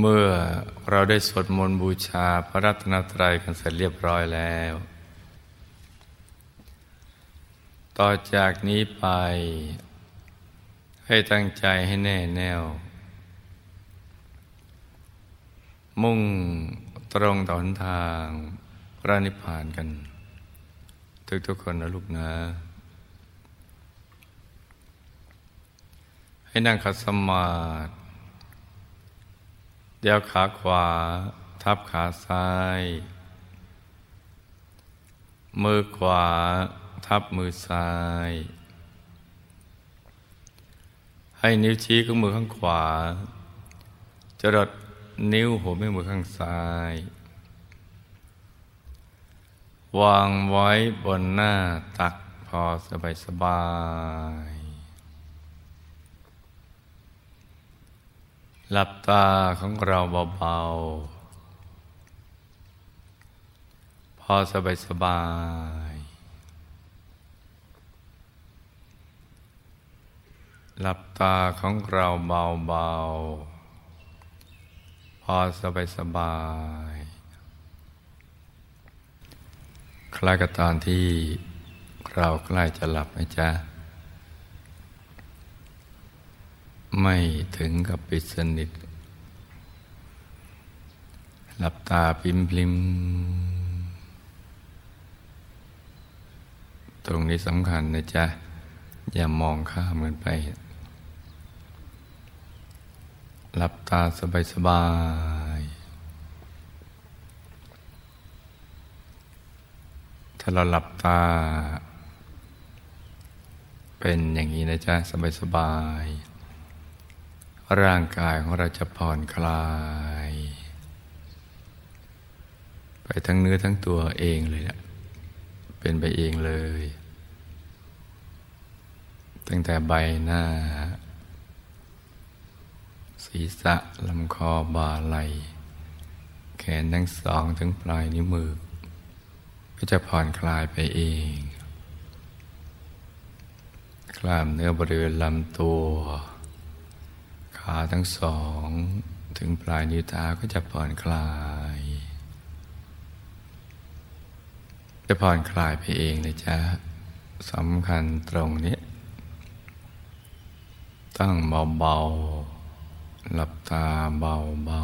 เมื่อเราได้สวดมนต์บูชาพระรัตนตรัยกันเสร็จเรียบร้อยแล้วต่อจากนี้ไปให้ตั้งใจให้แน่แน่วมุ่งตรงต่อหนทางพระนิพพานกันทุกคนนะลูกนะให้นั่งขัดสมาธิเดี่ยวขาขวาทับขาซ้ายมือขวาทับมือซ้ายให้นิ้วชี้ของมือข้างขวาจรดนิ้วหัวแม่มือข้างซ้ายวางไว้บนหน้าตักพอสบายหลับตาของเราเบาๆพอสบายหลับตาของเราเบาๆพอสบายคล้ายกับตอนที่เราใกล้จะหลับนะจ๊ะไม่ถึงกับปิดสนิทหลับตาพริมตรงนี้สำคัญนะจ๊ะอย่ามองข้ามกันไปหลับตาสบายถ้าเราหลับตาเป็นอย่างนี้นะจ๊ะสบายร่างกายของเราจะผ่อนคลายไปทั้งเนื้อทั้งตัวเองเลยนะเป็นไปเองเลยตั้งแต่ใบหน้าศีรษะลำคอบ่าไหล่แขนทั้งสองถึงปลายนิ้วมือก็จะผ่อนคลายไปเองกล้ามเนื้อบริเวณลำตัวขาทั้งสองถึงปลายนิ้วเท้าก็จะผ่อนคลายจะผ่อนคลายไปเองนะจ๊ะสำคัญตรงนี้ตั้งเบาๆหลับตาเบา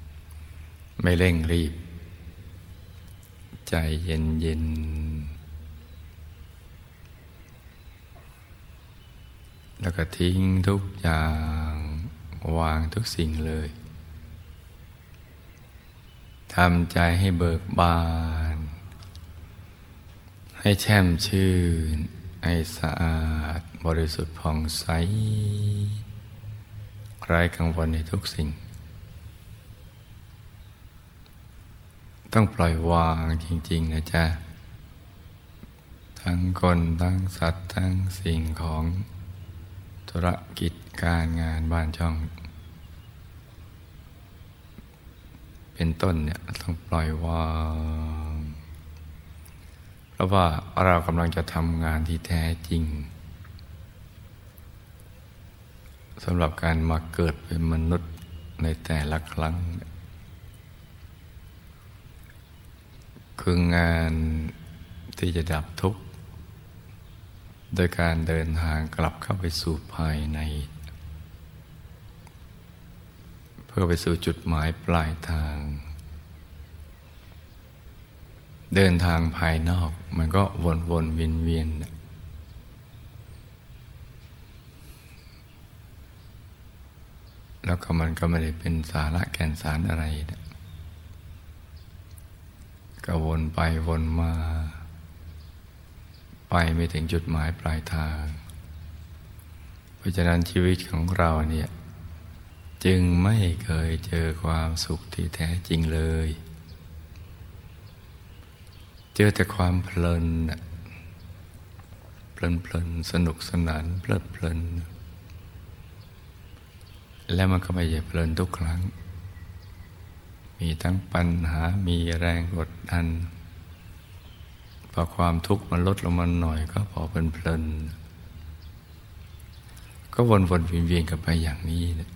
ๆไม่เร่งรีบใจเย็นๆแล้วก็ทิ้งทุกอย่างวางทุกสิ่งเลยทำใจให้เบิกบานให้แช่มชื่นให้สะอาดบริสุทธิ์ผ่องใสไร้กังวลในทุกสิ่งต้องปล่อยวางจริงๆนะจ๊ะทั้งคนทั้งสัตว์ทั้งสิ่งของธุรกิจการงานบ้านช่องเป็นต้นเนี่ยต้องปล่อยวางเพราะว่าเรากำลังจะทำงานที่แท้จริงสำหรับการมาเกิดเป็นมนุษย์ในแต่ละครั้งคืองานที่จะดับทุกข์โดยการเดินทางกลับเข้าไปสู่ภายในเพื่อไปสู่จุดหมายปลายทางเดินทางภายนอกมันก็วนๆเวียนๆแล้วก็มันก็ไม่ได้เป็นสาระแก่นสารอะไรนะก็วนไปวนมาไปไม่ถึงจุดหมายปลายทางเพราะฉะนั้นชีวิตของเราเนี่ยจึงไม่เคยเจอความสุขที่แท้จริงเลยเจอแต่ความเพลินสนุกสนานเพลินและมันก็ไม่ใช่เพลินทุกครั้งมีทั้งปัญหามีแรงกดดันพอความทุกข์มันลดลงมาหน่อยก็พอเพลินก็วนๆเวียนๆกันไปอย่างนี้นะ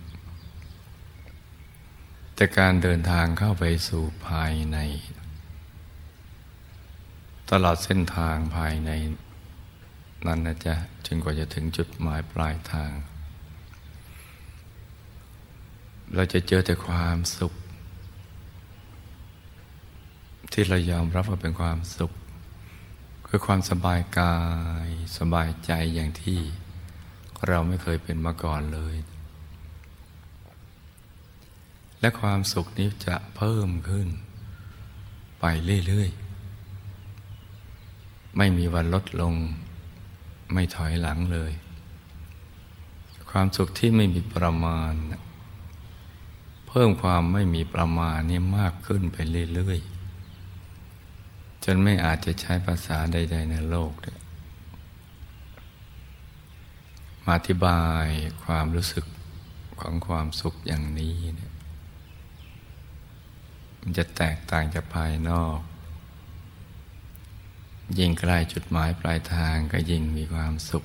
จากการเดินทางเข้าไปสู่ภายในตลอดเส้นทางภายในนั้นนะจ๊ะจนกว่าจะถึงจุดหมายปลายทางเราจะเจอแต่ความสุขที่เรายอมรับว่าเป็นความสุขคือความสบายกายสบายใจอย่างที่เราไม่เคยเป็นมาก่อนเลยและความสุขนี้จะเพิ่มขึ้นไปเรื่อยๆไม่มีวันลดลงไม่ถอยหลังเลยความสุขที่ไม่มีประมาณเพิ่มความไม่มีประมาณนี้มากขึ้นไปเรื่อยๆจนไม่อาจจะใช้ภาษาใดๆในโลกได้มาอธิบายความรู้สึกของความสุขอย่างนี้เนี่ยมันจะแตกต่างจากภายนอกยิ่งใกล้จุดหมายปลายทางก็ยิ่งมีความสุข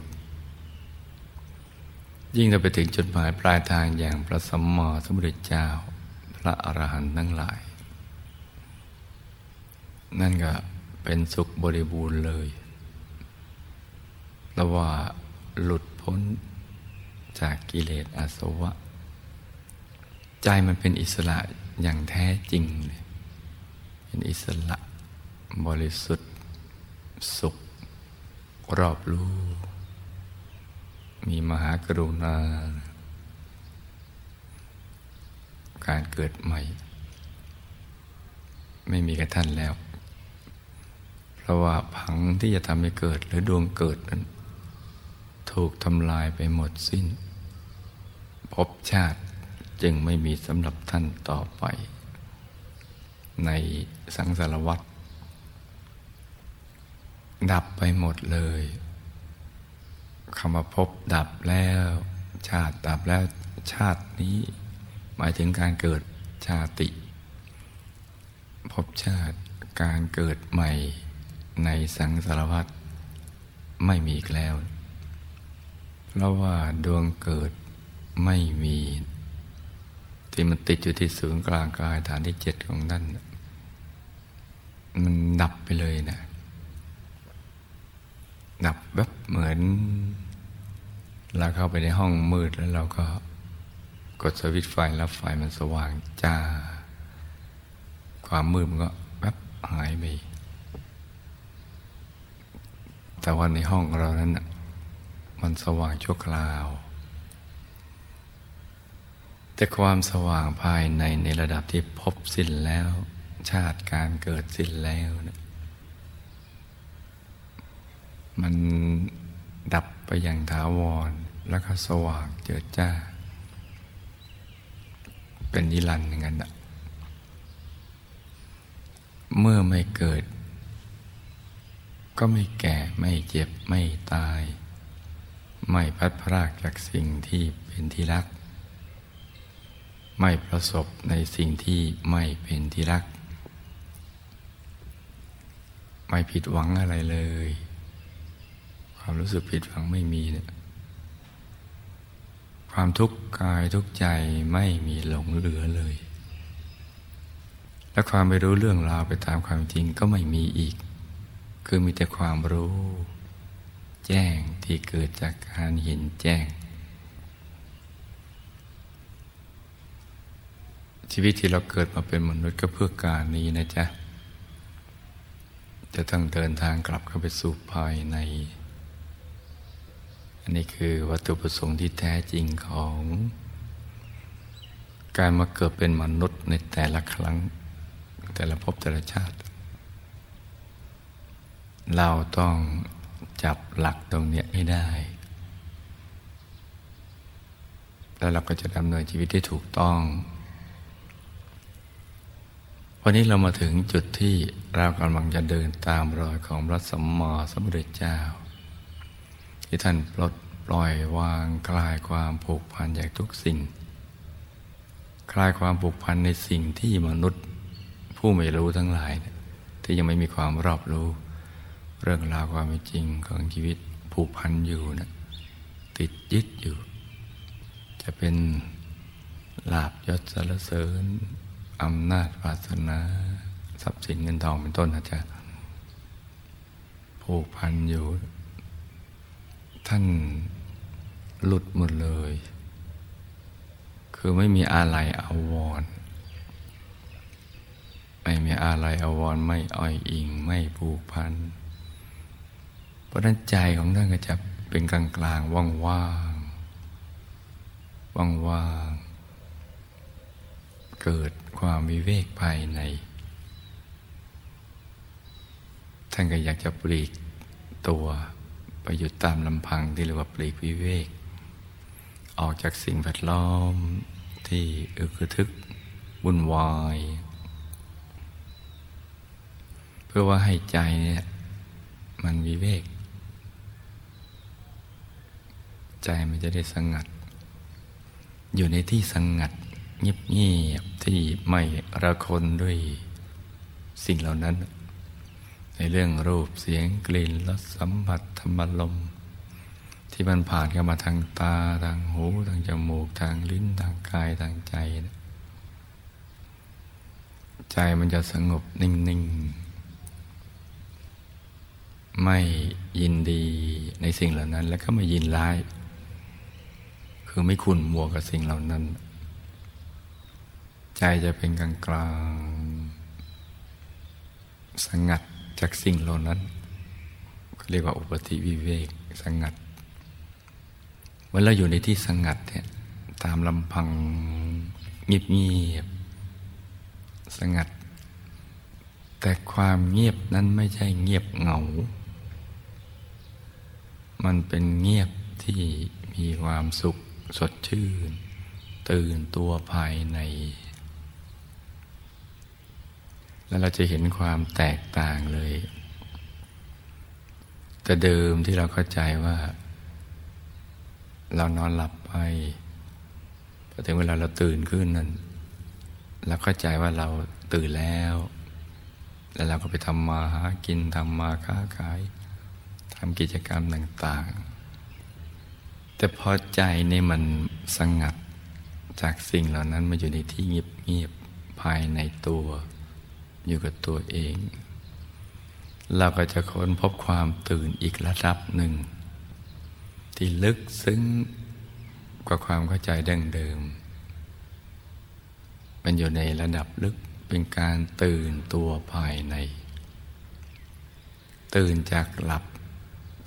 ยิ่งเราไปถึงจุดหมายปลายทางอย่างพระสัมมาสัมพุทธเจ้าพระอรหันต์ทั้งหลายนั่นก็เป็นสุขบริบูรณ์เลยเพราะว่าหลุดพ้นจากกิเลสอาสวะใจมันเป็นอิสระอย่างแท้จริงเลยเป็นอิสระบริสุทธิ์สุขรอบรู้มีมหากรุณาการเกิดใหม่ไม่มีกับท่านแล้วเพราะว่าผังที่จะทำให้เกิดหรือดวงเกิดนั้นถูกทำลายไปหมดสิ้นภพชาติจึงไม่มีสำหรับท่านต่อไปในสังสารวัฏดับไปหมดเลยคำว่าภพดับแล้วชาติดับแล้วชาตินี้หมายถึงการเกิดชาติภพชาติการเกิดใหม่ในสังสารวัฏไม่มีอีกแล้วเพราะว่าดวงเกิดไม่มีที่มันติดอยู่ที่ศูนย์กลางกายฐานที่7ของท่านมันดับไปเลยนะดับแบบเหมือนเราเข้าไปในห้องมืดแล้วเราก็กดสวิตช์ไฟแล้วไฟมันสว่างจ้าความมืดมันก็แป๊บหายไปแต่ว่าในห้องเรานั้นมันสว่างชั่วคราวแต่ความสว่างภายในในระดับที่พบสิ้นแล้วชาติการเกิดสิ้นแล้วนะมันดับไปอย่างถาวรแล้วก็สว่างเจิดจ้าเป็นนิรันดร์อย่างนั้นนะเมื่อไม่เกิดก็ไม่แก่ไม่เจ็บไม่ตายไม่พัดพรากจากสิ่งที่เป็นที่รักไม่ประสบในสิ่งที่ไม่เป็นที่รักไม่ผิดหวังอะไรเลยความรู้สึกผิดหวังไม่มีเนี่ยความทุกข์กายทุกข์ใจไม่มีหลงเหลือเลยและความไม่รู้เรื่องราวไปตามความจริงก็ไม่มีอีกคือมีแต่ความรู้แจ้งที่เกิดจากการเห็นแจ้งชีวิตที่เราเกิดมาเป็นมนุษย์ก็เพื่อการนี้นะจ๊ะจะต้องเดินทางกลับเข้าไปสู่ภายในอันนี้คือวัตถุประสงค์ที่แท้จริงของการมาเกิดเป็นมนุษย์ในแต่ละครั้งแต่ละภพแต่ละชาติเราต้องจับหลักตรงนี้ให้ได้แล้วเราก็จะดำเนินชีวิตที่ถูกต้องวันนี้เรามาถึงจุดที่เรากำลังจะเดินตามรอยของพระสัมมาสัมพุทธเจ้าที่ท่านปลดปล่อยวางคลายความผูกพันจากทุกสิ่งคลายความผูกพันในสิ่งที่มนุษย์ผู้ไม่รู้ทั้งหลายที่ยังไม่มีความรอบรู้เรื่องราวความเป็นจริงของชีวิตผูกพันอยู่นะติดยึดอยู่จะเป็นลาภยศสรรเสริญ อำนาจวาสนาทรัพย์สินเงินทองเป็นต้นอาจารย์ผูกพันอยู่ท่านหลุดหมดเลยคือไม่มีอาลัยอาวรณ์ไม่มีอาลัยอาวรณ์ไม่อ้อยอิงไม่ผูกพันเพราะนั้นใจของท่านก็จะเป็นกลางๆว่างๆว่างๆเกิดความวิเวกภายในท่านก็อยากจะปลีกตัวไปอยู่ตามลำพังที่เรียกว่าปลีกวิเวกออกจากสิ่งแวดล้อมที่อึกทึกวุ่นวายเพื่อว่าให้ใจเนี่ยมันวิเวกใจมันจะได้สงัดอยู่ในที่สงัดเงียบๆที่ไม่ระคนด้วยสิ่งเหล่านั้นในเรื่องรูปเสียงกลิ่นรสสัมผัสธรรมลมที่มันผ่านเข้ามาทางตาทางหูทางจมูกทางลิ้นทางกายทางใจใจมันจะสงบนิ่งๆไม่ยินดีในสิ่งเหล่านั้นแล้วก็ไม่ยินร้ายคือไม่ขุ่นมัวกับสิ่งเหล่านั้นใจจะเป็นกลางสงัดจากสิ่งเหล่านั้นก็เรียกว่าอุปธิวิเวกสงัดเมื่อเราอยู่ในที่สงัดเนี่ยตามลำพังเงียบๆสงัดแต่ความเงียบนั้นไม่ใช่เงียบเหงามันเป็นเงียบที่มีความสุขสดชื่นตื่นตัวภายในแล้วเราจะเห็นความแตกต่างเลยแต่เดิมที่เราเข้าใจว่าเรานอนหลับไปพอถึงเวลาเราตื่นขึ้นนั่นเราเข้าใจว่าเราตื่นแล้วแล้วเราก็ไปทำมาหากินทำมาค้าขายทำกิจกรรมต่างๆแต่พอใจนี่มันสงัดจากสิ่งเหล่านั้นมาอยู่ในที่เงียบๆภายในตัวอยู่กับตัวเองเราก็จะค้นพบความตื่นอีกระดับหนึ่งที่ลึกซึ้งกว่าความเข้าใจดั้งเดิมมันอยู่ในระดับลึกเป็นการตื่นตัวภายในตื่นจากหลับ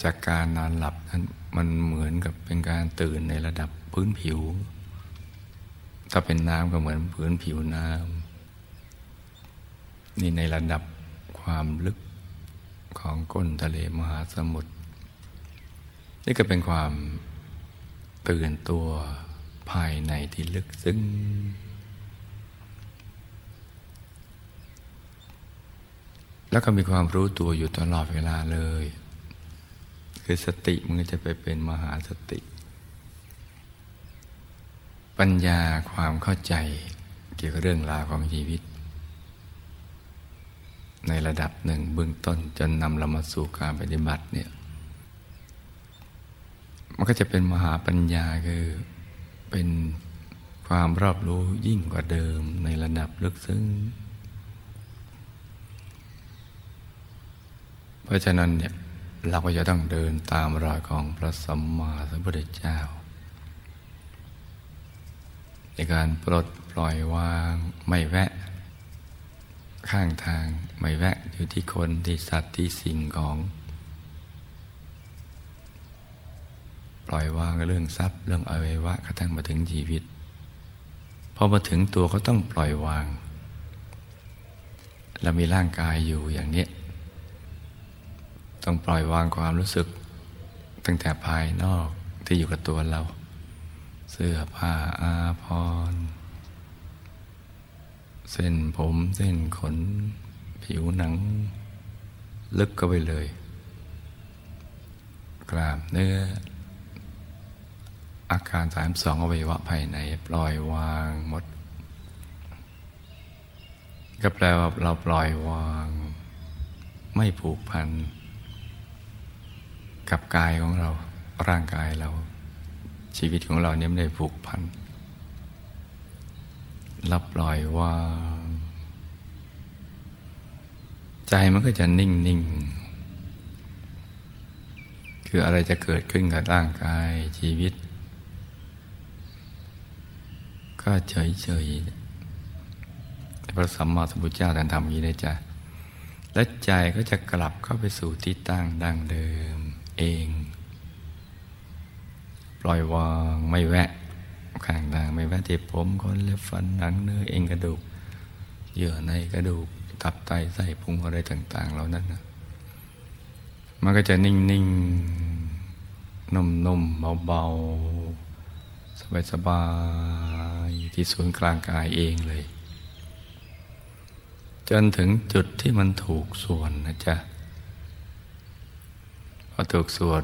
จากการนอนหลับนั้นมันเหมือนกับเป็นการตื่นในระดับพื้นผิวถ้าเป็นน้ำก็เหมือนพื้นผิวน้ำนี่ในระดับความลึกของก้นทะเลมหาสมุทรนี่ก็เป็นความตื่นตัวภายในที่ลึกซึ้งแล้วก็มีความรู้ตัวอยู่ตลอดเวลาเลยคือสติมันจะไปเป็นมหาสติปัญญาความเข้าใจเกี่ยวกับเรื่องราวของชีวิตในระดับหนึ่งเบื้องต้นจนนำเรามาสู่การปฏิบัติเนี่ยมันก็จะเป็นมหาปัญญาคือเป็นความรอบรู้ยิ่งกว่าเดิมในระดับลึกซึ้งเพราะฉะนั้นเนี่ยเราก็จะต้องเดินตามรอยของพระสัมมาสัมพุทธเจ้าในการปลดปล่อยวางไม่แวะข้างทางไม่แวะอยู่ที่คนที่สัตว์ที่สิ่งของปล่อยวางเรื่องทรัพย์เรื่องอวัยวะกระทั่งมาถึงชีวิตพอมาถึงตัวก็ต้องปล่อยวางเรามีร่างกายอยู่อย่างนี้ต้องปล่อยวางความรู้สึกตั้งแต่ภายนอกที่อยู่กับตัวเราเสื้อผ้าอาภรณ์เส้นผมเส้นขนผิวหนังลึกเข้าไปเลยกล้ามเนื้ออาการ32อวัยวะภายในปล่อยวางหมดก็แปลว่าเราปล่อยวางไม่ผูกพันกับกายของเราร่างกายเราชีวิตของเราเนี่ยไม่ได้ผูกพันเราปล่อยวาง ใจมันก็จะนิ่งๆคืออะไรจะเกิดขึ้นกับร่างกายชีวิตก็เฉยๆแต่พระสัมมาสัมพุทธเจ้าท่านทำอย่างนี้นะจ๊ะและใจก็จะกลับเข้าไปสู่ที่ตั้งดั้งเดิมเองปล่อยวางไม่แวะข้างต่างไม่แวะเจ็บผมขนเล็บฟันหนังเนื้อเอ็นกระดูกเยื่อในกระดูกตับไตไส้พุงอะไรต่างๆเหล่านั้นนะมันก็จะนิ่งๆนุ่มๆเบาๆสบายๆอยู่ที่ศูนย์กลางกายเองเลยจนถึงจุดที่มันถูกส่วนนะจ๊ะพอถูกส่วน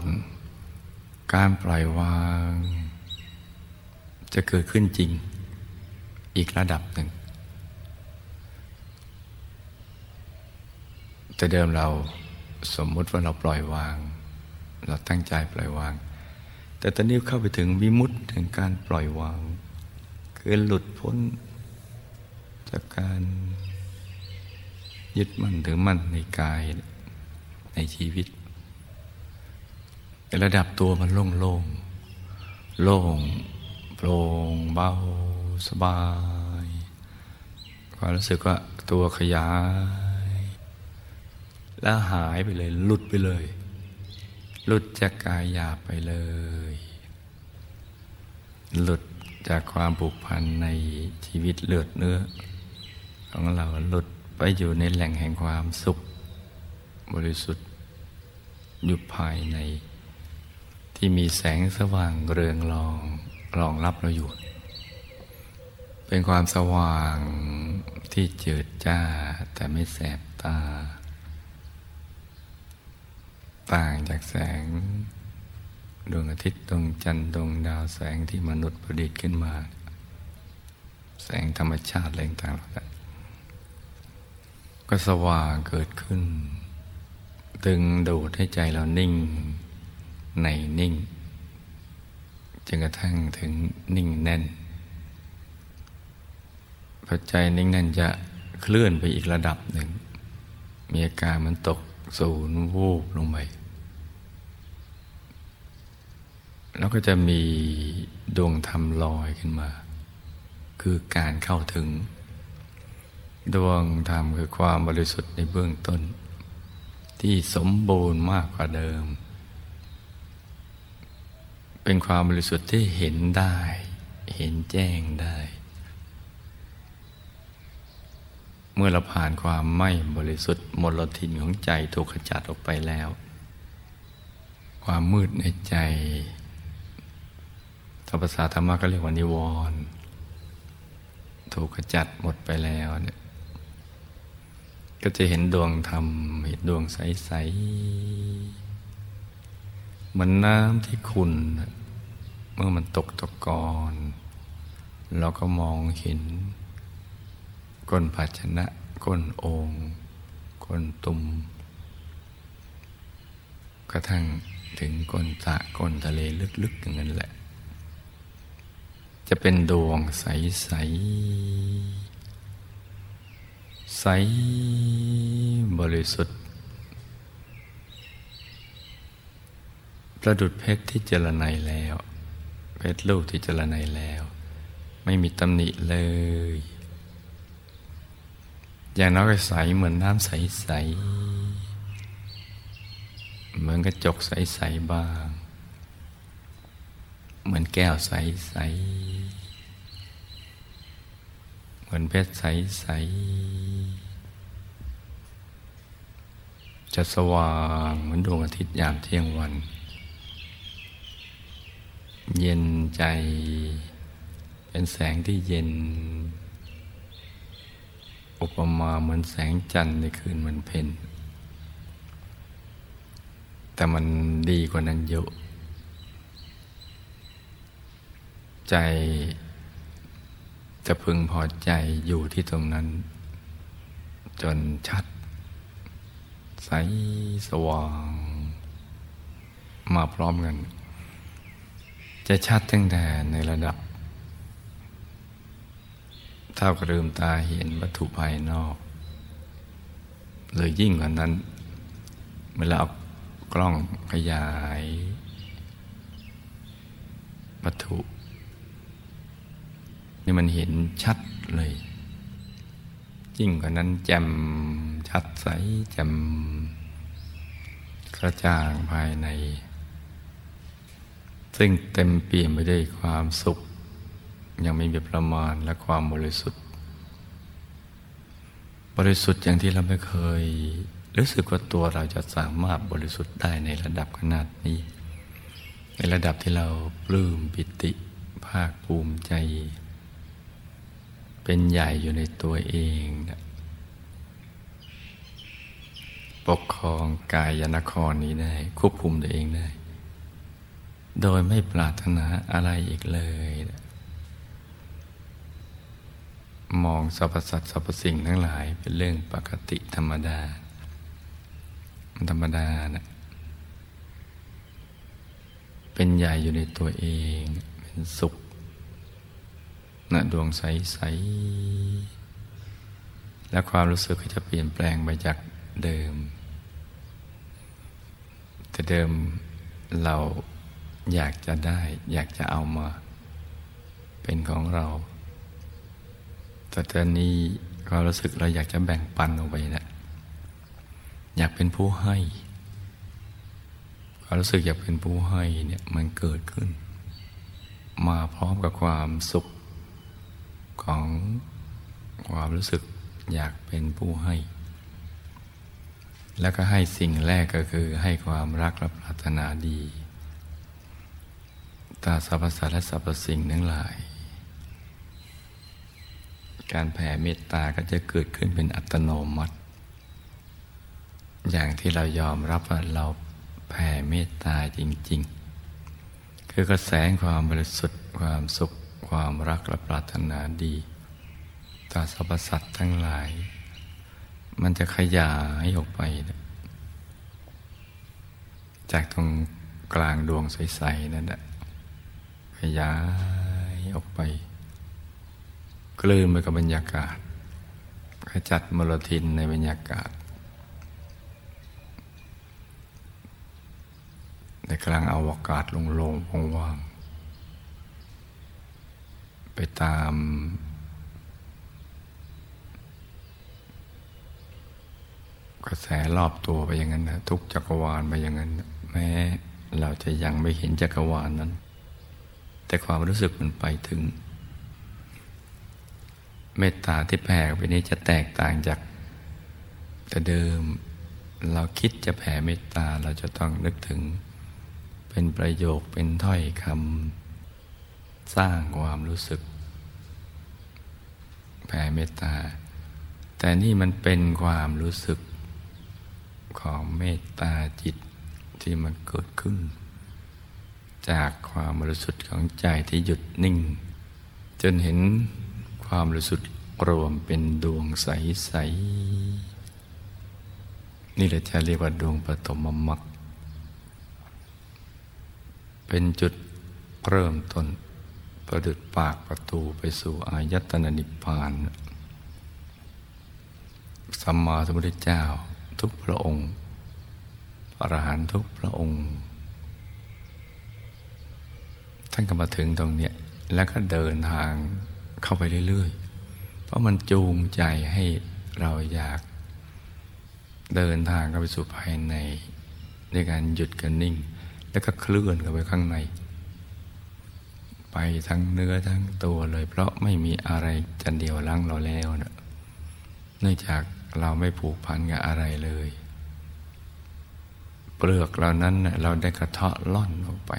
การปล่อยวางจะเกิดขึ้นจริงอีกระดับหนึ่งแต่เดิมเราสมมุติว่าเราปล่อยวางเราตั้งใจปล่อยวางแต่ตอนนี้เข้าไปถึงวิมุตติถึงการปล่อยวางคือหลุดพ้นจากการยึดมั่นถือมั่นในกายในชีวิตระดับตัวมันโล่งโล่งโล่งโปร่งเบาสบายความรู้สึกว่าตัวขยายแล้วหายไปเลยหลุดไปเลยหลุดจากกายหยาบไปเลยหลุดจากความผูกพันในชีวิตเลือดเนื้อของเราหลุดไปอยู่ในแหล่งแห่งความสุขบริสุทธิ์อยู่ภายในที่มีแสงสว่างเรืองรองรับเราอยู่เป็นความสว่างที่เจิดจ้าแต่ไม่แสบตาต่างจากแสงดวงอาทิตย์ดวงจันทร์ดวงดาวแสงที่มนุษย์ประดิษฐ์ขึ้นมาแสงธรรมชาติอะไรต่างๆก็สว่างเกิดขึ้นดึงดูดให้ใจเรานิ่งในนิ่งจนกระทั่งถึงนิ่งแน่นพอใจนิ่งแน่นจะเคลื่อนไปอีกระดับหนึ่งมีอาการมันตกศูนย์วูบลงไปแล้วก็จะมีดวงธรรมลอยขึ้นมาคือการเข้าถึงดวงธรรมคือความบริสุทธิ์ในเบื้องต้นที่สมบูรณ์มากกว่าเดิมเป็นความบริสุทธิ์ที่เห็นได้เห็นแจ้งได้เมื่อเราผ่านความไม่บริสุทธิ์มลทินของใจถูกขจัดออกไปแล้วความมืดในใจถ้าภาษาธรรมะก็เรียกว่านิวรณ์ถูกขจัดหมดไปแล้วเนี่ยก็จะเห็นดวงธรรมเห็นดวงใสๆเหมือนน้ำที่ขุ่นเมื่อมันตกตะกอนเราก็มองเห็นก้นภาชนะก้นโอ่งก้นตุ่มกระทั่งถึงก้นสระก้นทะเลลึกๆอย่างนั้นแหละจะเป็นดวงใสใสใสบริสุทธิ์ประดุจเพชรที่เจรไนแล้วเพชรลูกที่เจรไนแล้วไม่มีตำหนิเลยอย่างน้อยก็ใสเหมือนน้ำใสๆเหมือนกระจกใสๆบ้างเหมือนแก้วใสๆเหมือนเพชรใสๆจะสว่างเหมือนดวงอาทิตย์ยามเที่ยงวันเย็นใจเป็นแสงที่เย็นอุปมาเหมือนแสงจันทร์ในคืนวันเพ็ญแต่มันดีกว่านั้นเยอะใจจะพึงพอใจอยู่ที่ตรงนั้นจนชัดใสสว่างมาพร้อมกันจะชัดตั้งแต่ในระดับเท่ากับลืมตาเห็นวัตถุภายนอก เลยยิ่งกว่านั้นเวลาเอากล้องขยายวัตถุนี่มันเห็นชัดเลยยิ่งกว่านั้นแจ่มชัดใสแจ่มกระจ่างภายในซึ่งเต็มเปี่ยมไปด้วยความสุขยังไม่มีประมาณและความบริสุทธิ์อย่างที่เราไม่เคยรู้สึกว่าตัวเราจะสามารถบริสุทธิ์ได้ในระดับขนาดนี้ในระดับที่เราปลื้มปิติภาคภูมิใจเป็นใหญ่อยู่ในตัวเองนะปกครองกายนครนี้ได้ควบคุมตัวเองได้โดยไม่ปรารถนาอะไรอีกเลยนะมองสรรพสัตว์สรรพสิ่งทั้งหลายเป็นเรื่องปกติธรรมดาธรรมดานะเป็นใหญ่อยู่ในตัวเองเป็นสุขณดวงใสๆและความรู้สึกก็จะเปลี่ยนแปลงไปจากเดิมแต่เดิมเราอยากจะได้อยากจะเอามาเป็นของเราแต่ตอนนี้ความรู้สึกเราอยากจะแบ่งปันออกไปนะอยากเป็นผู้ให้ความรู้สึกอยากเป็นผู้ให้เนี่ยมันเกิดขึ้นมาพร้อมกับความสุขของความรู้สึกอยากเป็นผู้ให้แล้วก็ให้สิ่งแรกก็คือให้ความรักและปรารถนาดีต่อสรรพสัตว์และสรรพสิ่งทั้งหลายการแผ่เมตตาก็จะเกิดขึ้นเป็นอัตโนมัติอย่างที่เรายอมรับว่าเราแผ่เมตตาจริงๆคือกระแสความบริสุทธิ์ความสุขความรักและปรารถนาดีต่อสรรพสัตว์ทั้งหลายมันจะขยายออกไปจากตรงกลางดวงใสๆนั่นแหละขยายออกไปกลืนไปกับบรรยากาศขจัดมลทินในบรรยากาศในกลางอวกาศโล่งๆว่างไปตามกระแสรอบตัวไปอย่างนั้นนะทุกจักรวาลไปอย่างนั้นแม้เราจะยังไม่เห็นจักรวาลนั้นแต่ความรู้สึกมันไปถึงเมตตาที่แผ่ไปนี้จะแตกต่างจากแต่เดิมเราคิดจะแผ่เมตตาเราจะต้องนึกถึงเป็นประโยคเป็นถ้อยคำสร้างความรู้สึกแผ่เมตตาแต่นี่มันเป็นความรู้สึกของเมตตาจิตที่มันเกิดขึ้นจากความบริสุทธิ์ของใจที่หยุดนิ่งจนเห็นความบริสุทธิ์รวมเป็นดวงใสๆนี่แหละจะเรียกว่าดวงปฐมมรรคเป็นจุดเริ่มต้นประดุจปากประตูไปสู่อายตนะนิพพานสัมมาสัมพุทธเจ้าทุกพระองค์อรหันต์ทุกพระองค์ท่านก็มาถึงตรงเนี้ยแล้วก็เดินทางเข้าไปเรื่อยๆเพราะมันจูงใจให้เราอยากเดินทางเข้าไปสู่ภายในในการหยุดกันนิ่งแล้วก็เคลื่อนกันไปข้างในไปทั้งเนื้อทั้งตัวเลยเพราะไม่มีอะไรจะเดี่ยวรั้งเราแล้วนะเนื่องจากเราไม่ผูกพันกับอะไรเลยเปลือกเรานั้นเราได้กระเทาะล่อนออกไป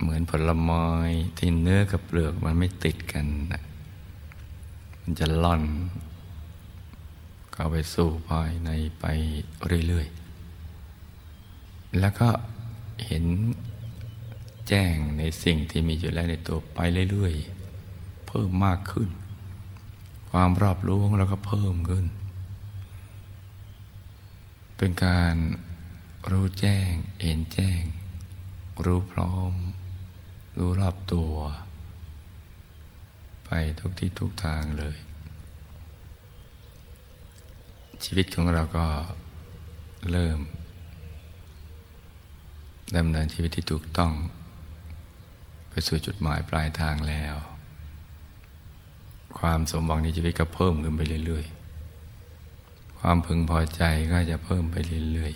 เหมือนผลไม้ที่เนื้อกับเปลือกมันไม่ติดกันมันจะล่อนเข้าไปสู่ภายในไปเรื่อยๆแล้วก็เห็นแจ้งในสิ่งที่มีอยู่แล้วในตัวไปเรื่อยๆเพิ่มมากขึ้นความรอบรู้ของเราก็เพิ่มขึ้นเป็นการรู้แจ้งเห็นแจ้งรู้พร้อมรู้รอบตัวไปทุกที่ทุกทางเลย ชีวิตของเราก็เริ่มดำเนินชีวิตที่ถูกต้องไปสู่จุดหมายปลายทางแล้วความสมหวังในชีวิตก็เพิ่มขึ้นไปเรื่อยๆความพึงพอใจก็จะเพิ่มไปเรื่อย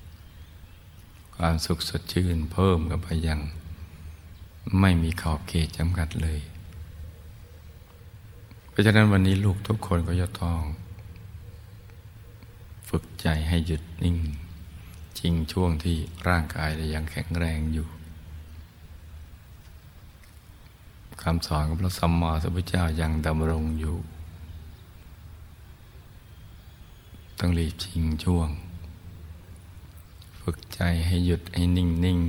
ๆความสุขสดชื่นเพิ่มกันไปอย่างไม่มีขอบเขตจำกัดเลยเพราะฉะนั้นวันนี้ลูกทุกคนก็จะต้องฝึกใจให้หยุดนิ่งจริงช่วงที่ร่างกายเรายังแข็งแรงอยู่คำสอนของพระสัมมาสัมพุทธเจ้ายังดำรงอยู่ต้องรีบชิงช่วงฝึกใจให้หยุดให้นิ่งนิ่ง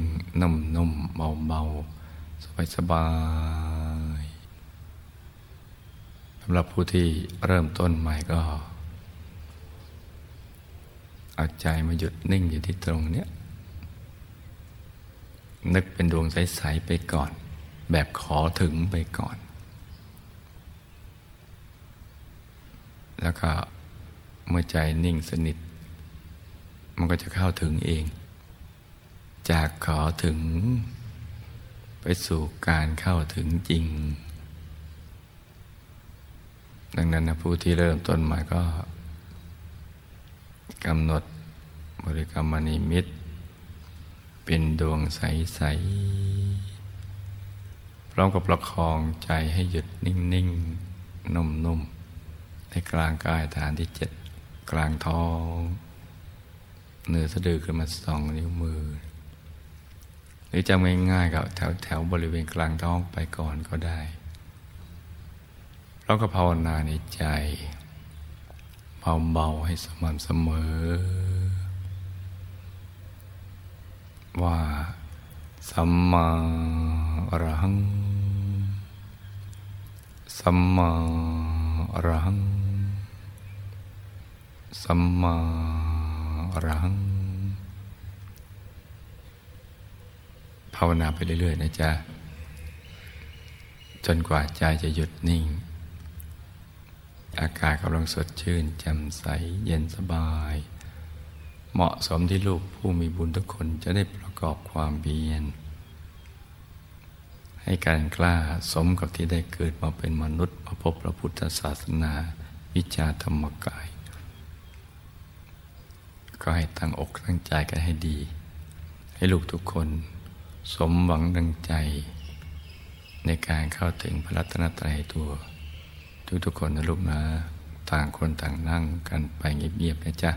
นุ่มนุ่มเบาเบาสบายสบายสำหรับผู้ที่เริ่มต้นใหม่ก็เอาใจมาหยุดนิ่งอยู่ที่ตรงเนี้ยนึกเป็นดวงใสๆไปก่อนแบบขอถึงไปก่อนแล้วก็เมื่อใจนิ่งสนิทมันก็จะเข้าถึงเองจากขอถึงไปสู่การเข้าถึงจริงดังนั้นนะผู้ที่เริ่มต้นใหม่ก็กำหนดบริกรรมนิมิตเป็นดวงใสๆพร้อมกับประคองใจให้หยุดนิ่งๆนุ่มๆในกลางกายฐานที่7กลางท้องเหนือสะดือขึ้นมา2 นิ้วมือหรือจำง่ายๆกับแถวๆบริเวณกลางท้องไปก่อนก็ได้แล้วก็ภาวนาในใจเบาๆให้สม่ำเสมอว่าสัมมาอรหังสัมมาอรหังสัมมาอรหังภาวนาไปเรื่อยๆนะจ๊ะจนกว่าใจจะหยุดนิ่งอากาศกำลังสดชื่นแจ่มใสเย็นสบายเหมาะสมที่ลูกผู้มีบุญทุกคนจะได้ประกอบความเพียรให้การกล้าสมกับที่ได้เกิดมาเป็นมนุษย์มาพบพระพุทธศาสนาวิชาธรรมกายก็ให้ตั้งอกตั้งใจกันให้ดีให้ลูกทุกคนสมหวังดังใจในการเข้าถึงพระรัตนตรัยตัวทุกคนนะลูกนะต่างคนต่างนั่งกันไปเงียบๆนะจ๊ะ